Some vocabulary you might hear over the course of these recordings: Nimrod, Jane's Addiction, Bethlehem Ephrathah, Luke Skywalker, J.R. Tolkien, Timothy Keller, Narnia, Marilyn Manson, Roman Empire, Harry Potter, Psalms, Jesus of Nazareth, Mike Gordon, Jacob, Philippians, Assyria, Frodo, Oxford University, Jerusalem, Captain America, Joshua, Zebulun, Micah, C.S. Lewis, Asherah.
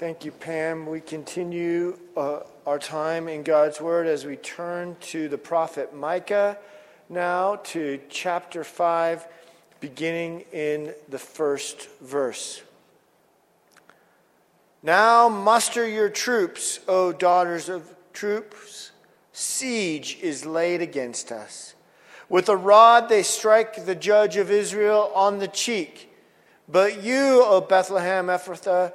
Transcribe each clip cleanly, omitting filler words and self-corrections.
Thank you, Pam. We continue our time in God's Word as we turn to the prophet Micah now to chapter 5, beginning in the first verse. Now muster your troops, O daughters of troops. Siege is laid against us. With a rod they strike the judge of Israel on the cheek. But you, O Bethlehem Ephrathah,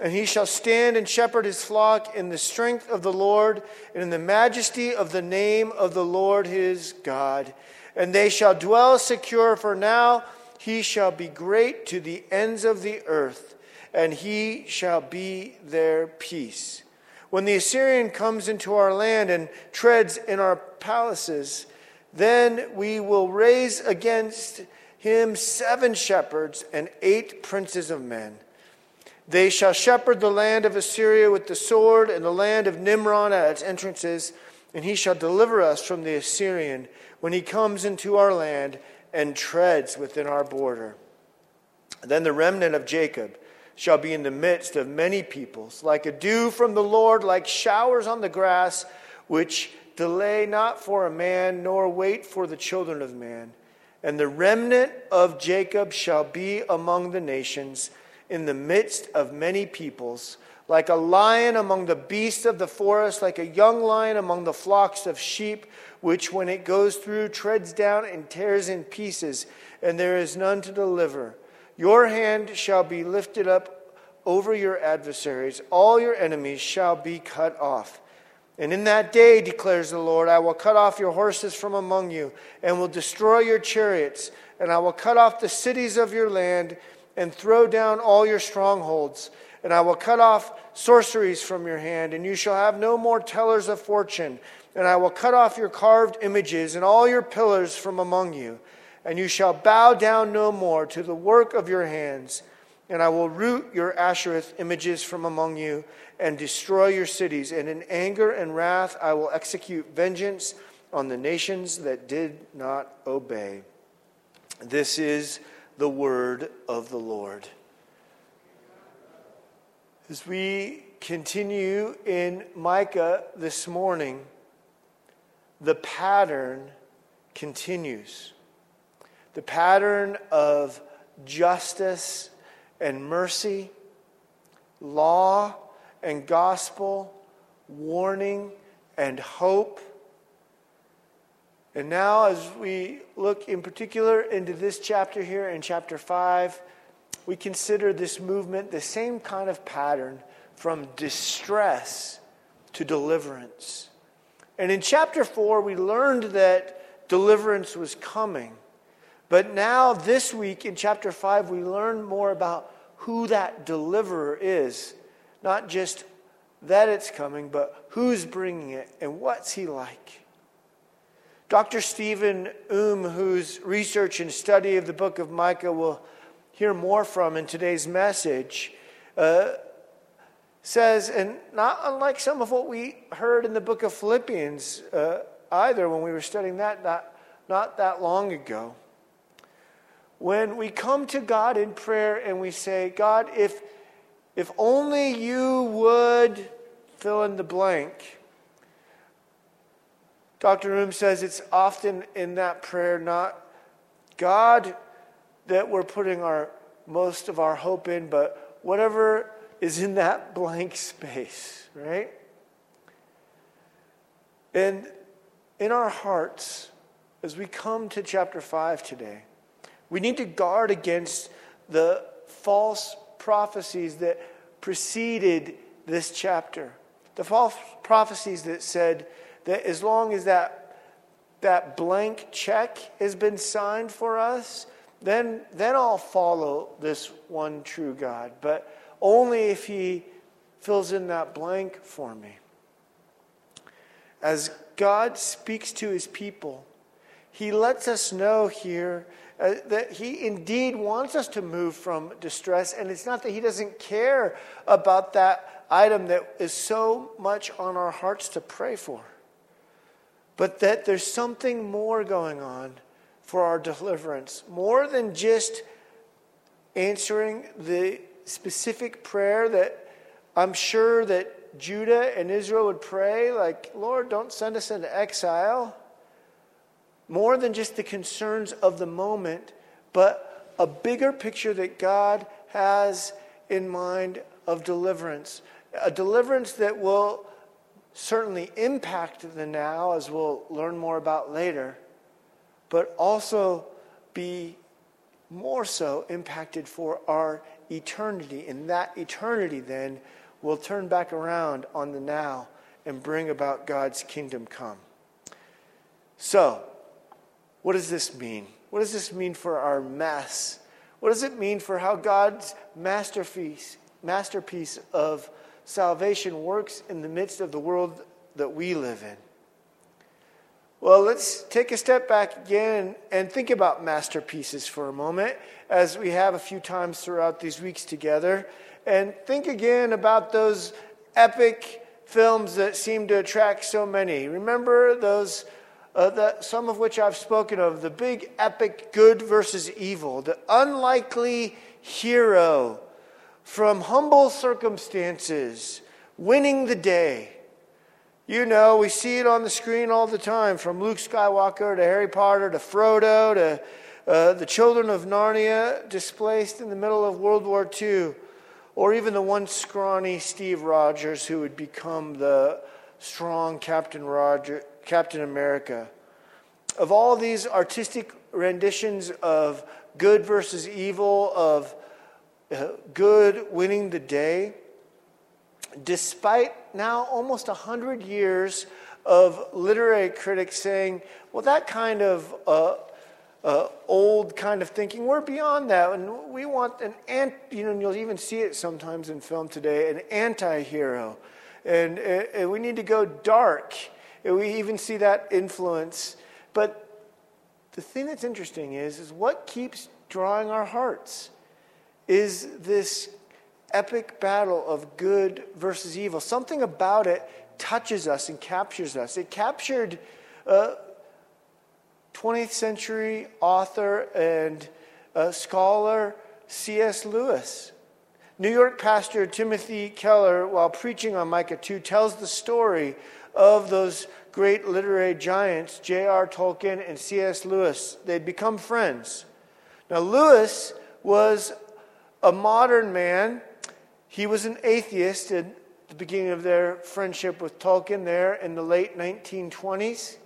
And he shall stand and shepherd his flock in the strength of the Lord and in the majesty of the name of the Lord his God. And they shall dwell secure, for now he shall be great to the ends of the earth, and he shall be their peace. When the Assyrian comes into our land and treads in our palaces, then we will raise against him 7 shepherds and 8 princes of men. They shall shepherd the land of Assyria with the sword, and the land of Nimrod at its entrances, and he shall deliver us from the Assyrian when he comes into our land and treads within our border. Then the remnant of Jacob shall be in the midst of many peoples, like a dew from the Lord, like showers on the grass, which delay not for a man, nor wait for the children of man. And the remnant of Jacob shall be among the nations, in the midst of many peoples, like a lion among the beasts of the forest, like a young lion among the flocks of sheep, which when it goes through treads down and tears in pieces, and there is none to deliver. Your hand shall be lifted up over your adversaries. All your enemies shall be cut off. And in that day, declares the Lord, I will cut off your horses from among you, and will destroy your chariots, and I will cut off the cities of your land, and throw down all your strongholds. And I will cut off sorceries from your hand, and you shall have no more tellers of fortune. And I will cut off your carved images and all your pillars from among you. And you shall bow down no more to the work of your hands. And I will root your Asherah images from among you, and destroy your cities. And in anger and wrath I will execute vengeance on the nations that did not obey. This is the word of the Lord. As we continue in Micah this morning, the pattern continues. The pattern of justice and mercy, law and gospel, warning and hope. And now as we look in particular into this chapter here in chapter 5, we consider this movement the same kind of pattern from distress to deliverance. And in chapter 4, we learned that deliverance was coming. But now this week in chapter 5, we learn more about who that deliverer is. Not just that it's coming, but who's bringing it and what's he like. Dr. Stephen whose research and study of the book of Micah we'll hear more from in today's message, says, and not unlike some of what we heard in the book of Philippians either when we were studying that not that long ago, when we come to God in prayer and we say, God, if only you would fill in the blank, Dr. Room says it's often in that prayer, not God, that we're putting most of our hope in, but whatever is in that blank space, right? And in our hearts, as we come to chapter 5 today, we need to guard against the false prophecies that preceded this chapter. The false prophecies that said that as long as that blank check has been signed for us, then I'll follow this one true God, but only if he fills in that blank for me. As God speaks to his people. He lets us know here that he indeed wants us to move from distress. And it's not that he doesn't care about that item that is so much on our hearts to pray for, but that there's something more going on for our deliverance, more than just answering the specific prayer that I'm sure that Judah and Israel would pray, like, Lord, don't send us into exile. More than just the concerns of the moment, but a bigger picture that God has in mind of deliverance. A deliverance that will certainly impact the now, as we'll learn more about later, but also be more so impacted for our eternity. And that eternity then will turn back around on the now and bring about God's kingdom come. So, what does this mean? What does this mean for our mess? What does it mean for how God's masterpiece of salvation works in the midst of the world that we live in? Well, let's take a step back again and think about masterpieces for a moment, as we have a few times throughout these weeks together. And think again about those epic films that seem to attract so many. Remember those, some of which I've spoken of, the big epic good versus evil, the unlikely hero from humble circumstances winning the day. You know, we see it on the screen all the time, from Luke Skywalker to Harry Potter to Frodo to the children of Narnia displaced in the middle of World War II, or even the one scrawny Steve Rogers who would become the strong Captain America. Of all these artistic renditions of good versus evil, of good winning the day, despite now almost 100 years of literary critics saying, well, that kind of old kind of thinking, we're beyond that, and we want and you'll even see it sometimes in film today, an anti-hero, and we need to go dark. We even see that influence. But the thing that's interesting is what keeps drawing our hearts is this epic battle of good versus evil. Something about it touches us and captures us. It captured 20th century author and scholar C.S. Lewis. New York pastor Timothy Keller, while preaching on Micah 2, tells the story of those great literary giants, J.R. Tolkien and C.S. Lewis. They'd become friends. Now, Lewis was a modern man. He was an atheist at the beginning of their friendship with Tolkien there in the late 1920s.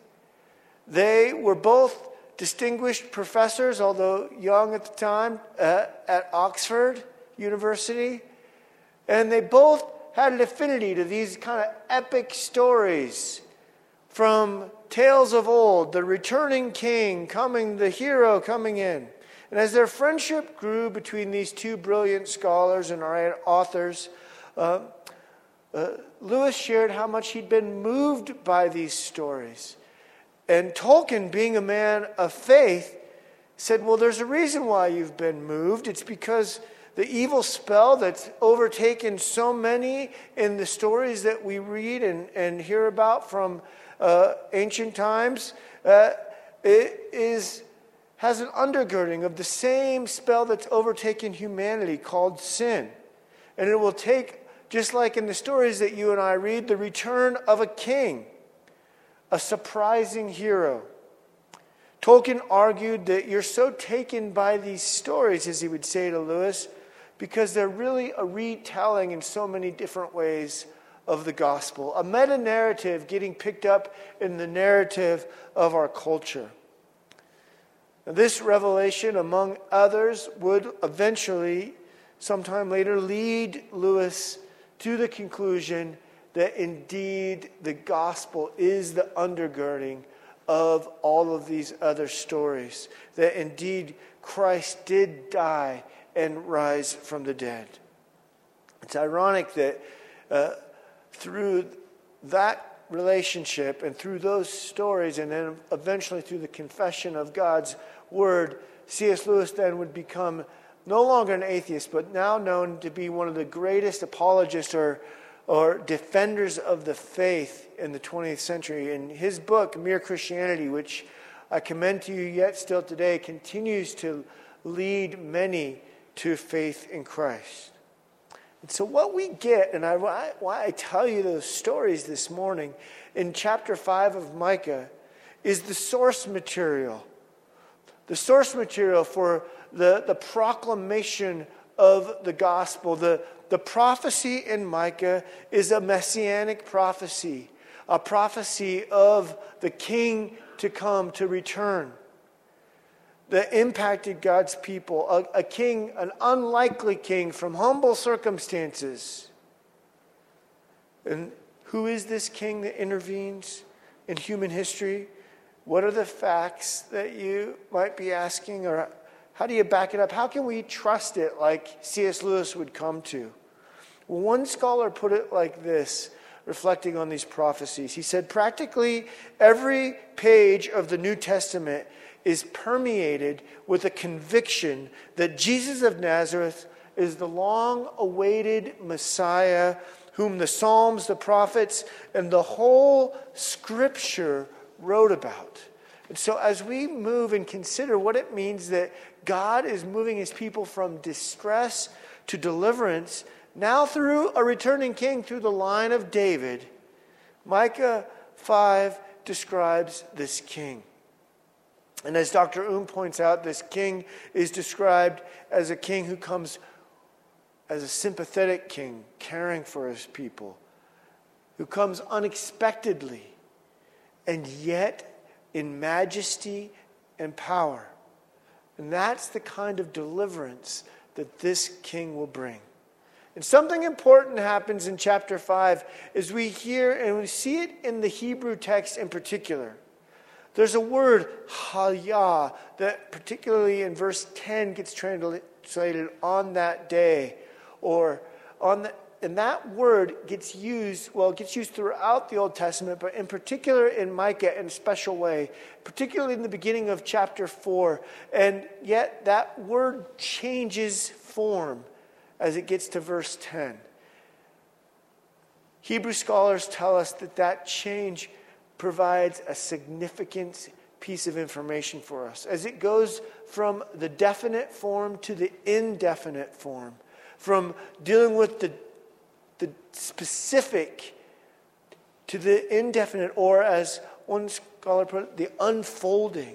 They were both distinguished professors, although young at the time, at Oxford University. And they both had an affinity to these kind of epic stories from tales of old, the returning king coming, the hero coming in. And as their friendship grew between these two brilliant scholars and our authors, Lewis shared how much he'd been moved by these stories. And Tolkien, being a man of faith, said, well, there's a reason why you've been moved. It's because the evil spell that's overtaken so many in the stories that we read and hear about from ancient times, has an undergirding of the same spell that's overtaken humanity called sin. And it will take, just like in the stories that you and I read, the return of a king, a surprising hero. Tolkien argued that you're so taken by these stories, as he would say to Lewis, because they're really a retelling in so many different ways of the gospel, a meta-narrative getting picked up in the narrative of our culture. Now, this revelation, among others, would eventually, sometime later, lead Lewis to the conclusion that indeed the gospel is the undergirding of all of these other stories, that indeed Christ did die and rise from the dead. It's ironic that through that relationship and through those stories and then eventually through the confession of God's word, C.S. Lewis then would become no longer an atheist, but now known to be one of the greatest apologists or defenders of the faith in the 20th century. And his book, Mere Christianity, which I commend to you yet still today, continues to lead many to faith in Christ. And so what we get, and why I tell you those stories this morning, in chapter 5 of Micah, is the source material. The source material for the proclamation of the gospel. The prophecy in Micah is a messianic prophecy, a prophecy of the king to come, to return, that impacted God's people, a king, an unlikely king from humble circumstances. And who is this king that intervenes in human history? What are the facts that you might be asking, or how do you back it up? How can we trust it like C.S. Lewis would come to? Well, one scholar put it like this, reflecting on these prophecies. He said, practically every page of the New Testament is permeated with a conviction that Jesus of Nazareth is the long-awaited Messiah whom the Psalms, the prophets, and the whole Scripture wrote about. And so as we move and consider what it means that God is moving his people from distress to deliverance, now through a returning king through the line of David, Micah 5 describes this king. And as Dr. Points out, this king is described as a king who comes as a sympathetic king, caring for his people, who comes unexpectedly, and yet in majesty and power. And that's the kind of deliverance that this king will bring. And something important happens in chapter 5 is we hear and we see it in the Hebrew text in particular. There's a word, halyah, that particularly in verse 10 gets translated on that day, or on the. And that word gets used throughout the Old Testament, but in particular in Micah in a special way, particularly in the beginning of chapter 4. And yet that word changes form as it gets to verse 10. Hebrew scholars tell us that change provides a significant piece of information for us. As it goes from the definite form to the indefinite form, from dealing with the specific to the indefinite, or as one scholar put it, the unfolding.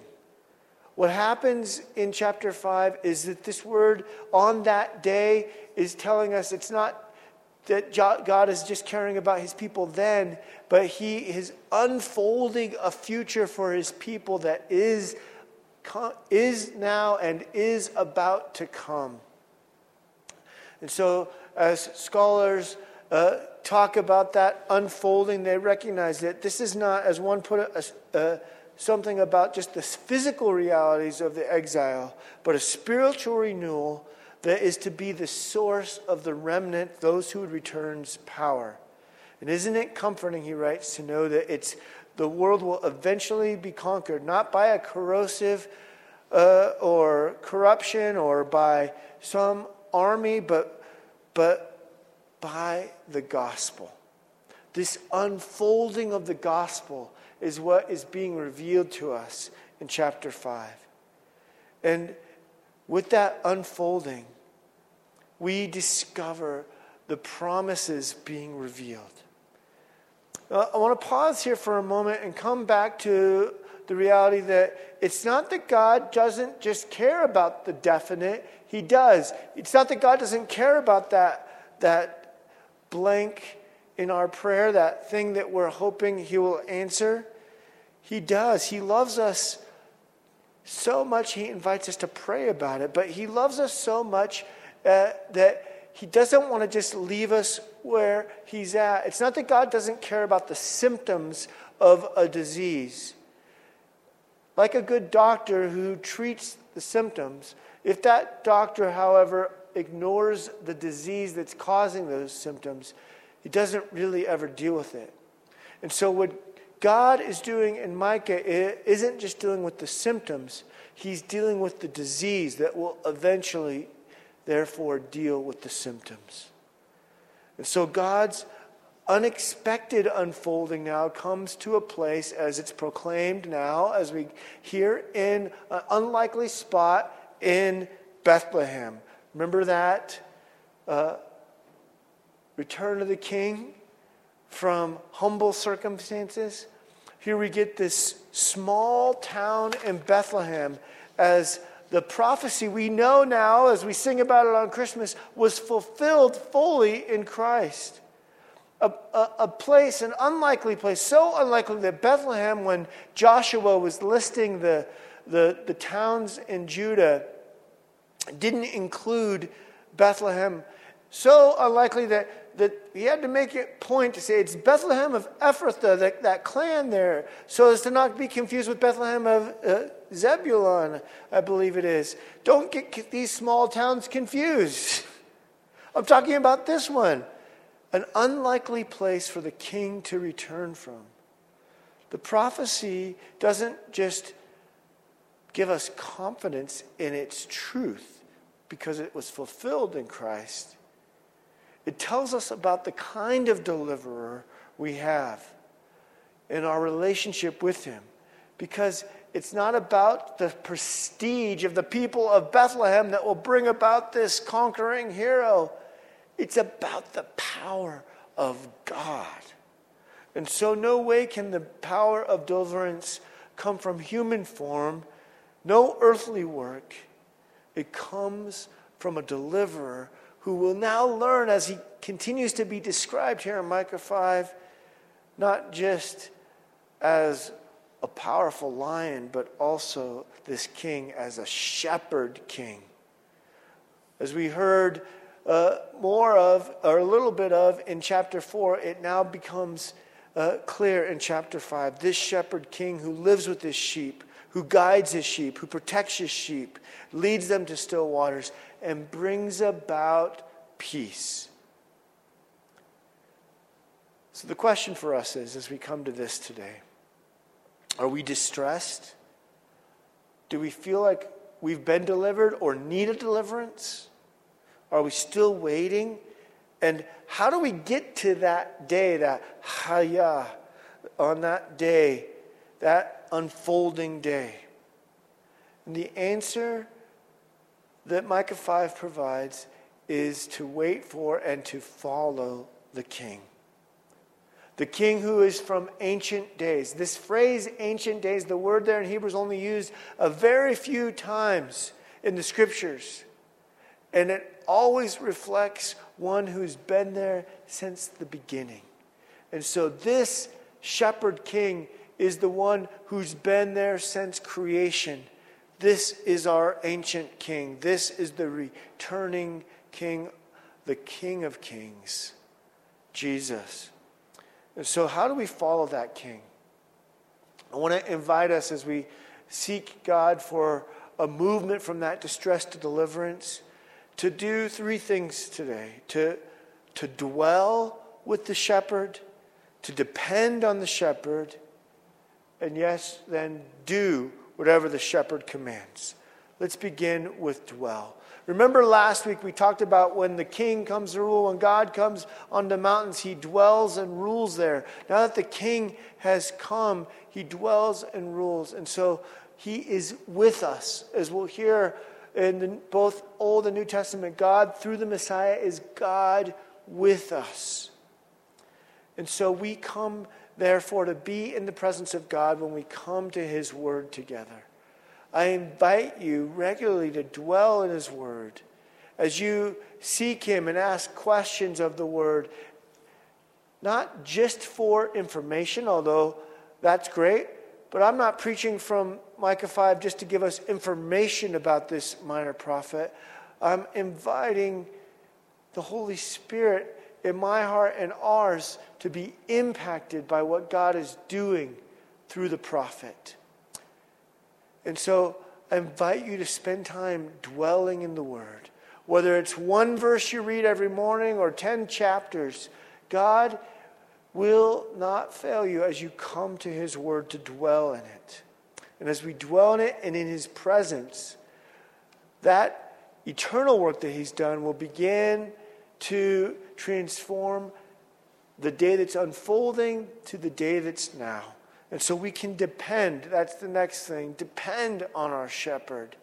What happens in chapter 5 is that this word on that day is telling us it's not that God is just caring about his people then, but he is unfolding a future for his people that is now and is about to come. And so as scholars talk about that unfolding, they recognize that this is not, as one put it, something about just the physical realities of the exile, but a spiritual renewal that is to be the source of the remnant, those who return's power. And isn't it comforting, he writes, to know that the world will eventually be conquered, not by a corrosive or corruption or by some army, but by the gospel. This unfolding of the gospel is what is being revealed to us in chapter 5. And with that unfolding, we discover the promises being revealed. Now, I want to pause here for a moment and come back to the reality that it's not that God doesn't just care about the definite. He does. It's not that God doesn't care about that blank in our prayer, that thing that we're hoping he will answer. He does. He loves us so much, he invites us to pray about it. But he loves us so much that he doesn't want to just leave us where he's at. It's not that God doesn't care about the symptoms of a disease. Like a good doctor who treats the symptoms, if that doctor, however, ignores the disease that's causing those symptoms, he doesn't really ever deal with it. And so what God is doing in Micah isn't just dealing with the symptoms. He's dealing with the disease that will eventually, therefore, deal with the symptoms. And so God's unexpected unfolding now comes to a place as it's proclaimed now, as we hear in an unlikely spot in Bethlehem. Remember that return of the king from humble circumstances? Here we get this small town in Bethlehem as the prophecy we know now, as we sing about it on Christmas, was fulfilled fully in Christ. A place, an unlikely place, so unlikely that Bethlehem, when Joshua was listing the towns in Judah, didn't include Bethlehem. So unlikely that he had to make it point to say it's Bethlehem of Ephrathah, that clan there, so as to not be confused with Bethlehem of Zebulun, I believe it is. Don't get these small towns confused. I'm talking about this one. An unlikely place for the king to return from. The prophecy doesn't just give us confidence in its truth because it was fulfilled in Christ. It tells us about the kind of deliverer we have in our relationship with him, because it's not about the prestige of the people of Bethlehem that will bring about this conquering hero. It's about the power of God. And so no way can the power of deliverance come from human form, no earthly work. It comes from a deliverer who will now learn, as he continues to be described here in Micah 5, not just as a powerful lion, but also this king as a shepherd king. As we heard more of, or a little bit of, in chapter 4, it now becomes clear in chapter 5. This shepherd king who lives with his sheep, who guides his sheep, who protects his sheep, leads them to still waters, and brings about peace. So the question for us is, as we come to this today, are we distressed? Do we feel like we've been delivered or need a deliverance? Are we still waiting? And how do we get to that day, that Hayah, on that day, that unfolding day? And the answer that Micah 5 provides is to wait for and to follow the king. The king who is from ancient days. This phrase, ancient days, the word there in Hebrew is only used a very few times in the scriptures. And it always reflects one who's been there since the beginning. And so this shepherd king is the one who's been there since creation. This is our ancient king. This is the returning king, the King of Kings, Jesus. And so how do we follow that king? I want to invite us, as we seek God for a movement from that distress to deliverance, to do three things today: to dwell with the shepherd, to depend on the shepherd, and yes, then do whatever the shepherd commands. Let's begin with dwell. Remember last week we talked about when the king comes to rule, when God comes on the mountains, he dwells and rules there. Now that the king has come, he dwells and rules. And so he is with us, as we'll hear in both Old and New Testament. God, through the Messiah, is God with us. And so we come, therefore, to be in the presence of God when we come to his word together. I invite you regularly to dwell in his word. As you seek him and ask questions of the word, not just for information, although that's great, but I'm not preaching from Micah 5 just to give us information about this minor prophet. I'm inviting the Holy Spirit in my heart and ours to be impacted by what God is doing through the prophet. And so I invite you to spend time dwelling in the word. Whether it's one verse you read every morning or 10 chapters, God will not fail you as you come to his word to dwell in it. And as we dwell in it and in his presence, that eternal work that he's done will begin to transform the day that's unfolding to the day that's now. And so we can depend, that's the next thing, depend on our shepherd.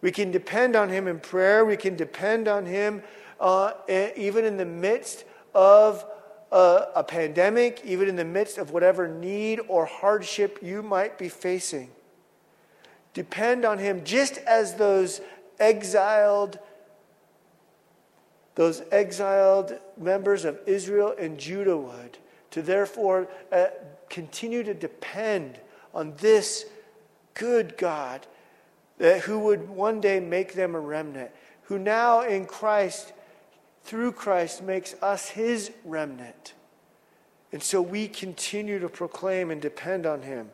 We can depend on him in prayer. We can depend on him even in the midst of a pandemic, even in the midst of whatever need or hardship you might be facing. Depend on him just as those exiled members of Israel and Judah would, to therefore continue to depend on this good God who would one day make them a remnant, who now in Christ, through Christ, makes us his remnant. And so we continue to proclaim and depend on him.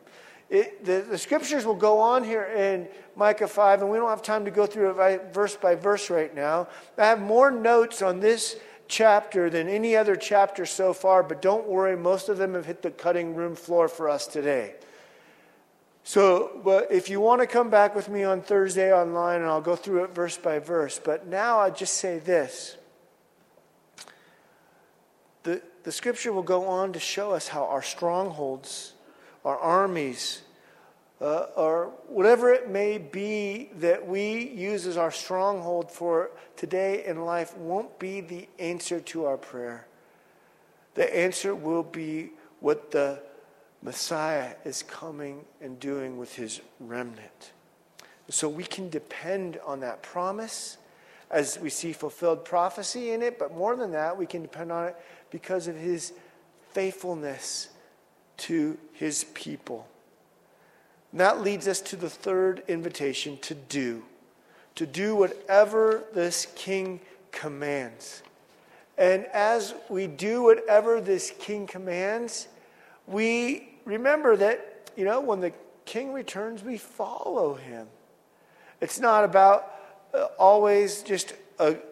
The scriptures will go on here in Micah 5, and we don't have time to go through it verse by verse right now. I have more notes on this chapter than any other chapter so far, but don't worry, most of them have hit the cutting room floor for us today. So, but if you want to come back with me on Thursday online, and I'll go through it verse by verse. But now I just say this. The scripture will go on to show us how our strongholds, our armies, or whatever it may be that we use as our stronghold for today in life won't be the answer to our prayer. The answer will be what the Messiah is coming and doing with his remnant. So we can depend on that promise as we see fulfilled prophecy in it, but more than that, we can depend on it because of his faithfulness to his people. And that leads us to the third invitation, to do whatever this king commands. And as we do whatever this king commands, we remember that, you know, when the king returns, we follow him. It's not about always just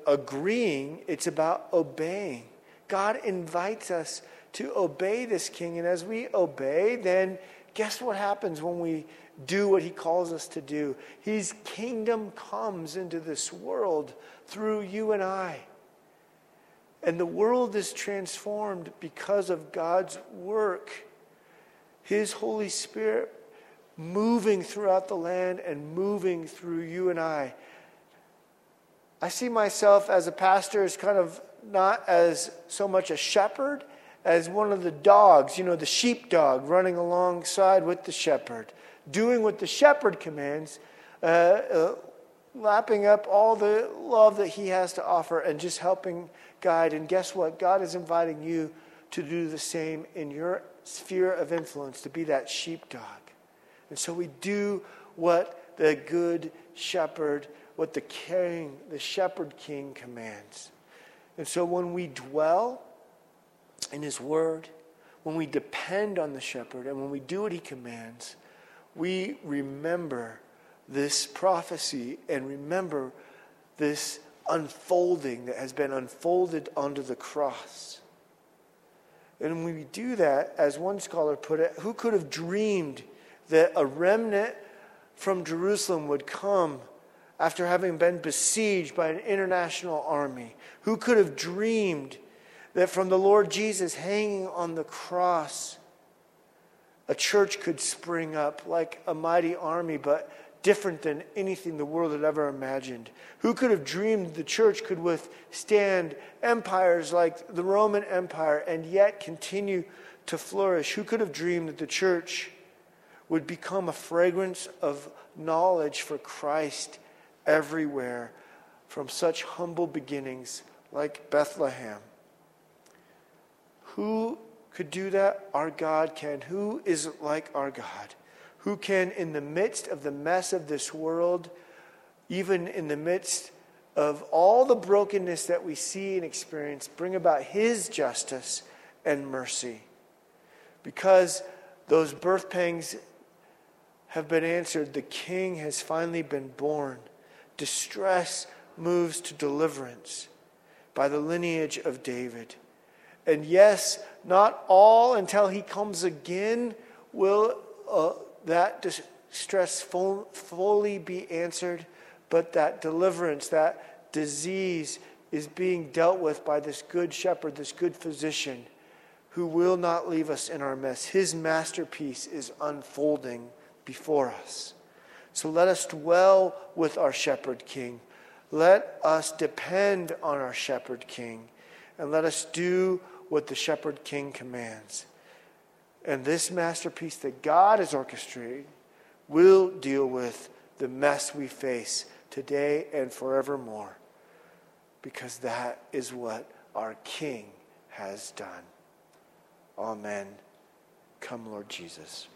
agreeing, it's about obeying. God invites us to obey this king, and as we obey, then guess what happens when we do what he calls us to do? His kingdom comes into this world through you and I. And the world is transformed because of God's work, his Holy Spirit moving throughout the land and moving through you and I. I see myself as a pastor as kind of not as so much a shepherd as one of the dogs, you know, the sheepdog running alongside with the shepherd, doing what the shepherd commands, lapping up all the love that he has to offer and just helping guide. And guess what? God is inviting you to do the same in your sphere of influence, to be that sheepdog. And so we do what the good shepherd, what the king, the shepherd king commands. And so when we dwell in his word, when we depend on the shepherd, and when we do what he commands, we remember this prophecy and remember this unfolding that has been unfolded under the cross. And when we do that, as one scholar put it, who could have dreamed that a remnant from Jerusalem would come after having been besieged by an international army? Who could have dreamed that from the Lord Jesus hanging on the cross, a church could spring up like a mighty army, but different than anything the world had ever imagined? Who could have dreamed the church could withstand empires like the Roman Empire and yet continue to flourish? Who could have dreamed that the church would become a fragrance of knowledge for Christ everywhere from such humble beginnings like Bethlehem? Who could do that? Our God can. Who is like our God? Who can, in the midst of the mess of this world, even in the midst of all the brokenness that we see and experience, bring about his justice and mercy? Because those birth pangs have been answered. The king has finally been born. Distress moves to deliverance by the lineage of David. And yes, not all until he comes again will that distress fully be answered, but that deliverance, that disease is being dealt with by this good shepherd, this good physician who will not leave us in our mess. His masterpiece is unfolding before us. So let us dwell with our shepherd king. Let us depend on our shepherd king, and let us do what the shepherd king commands. And this masterpiece that God is orchestrating will deal with the mess we face today and forevermore, because that is what our King has done. Amen. Come, Lord Jesus.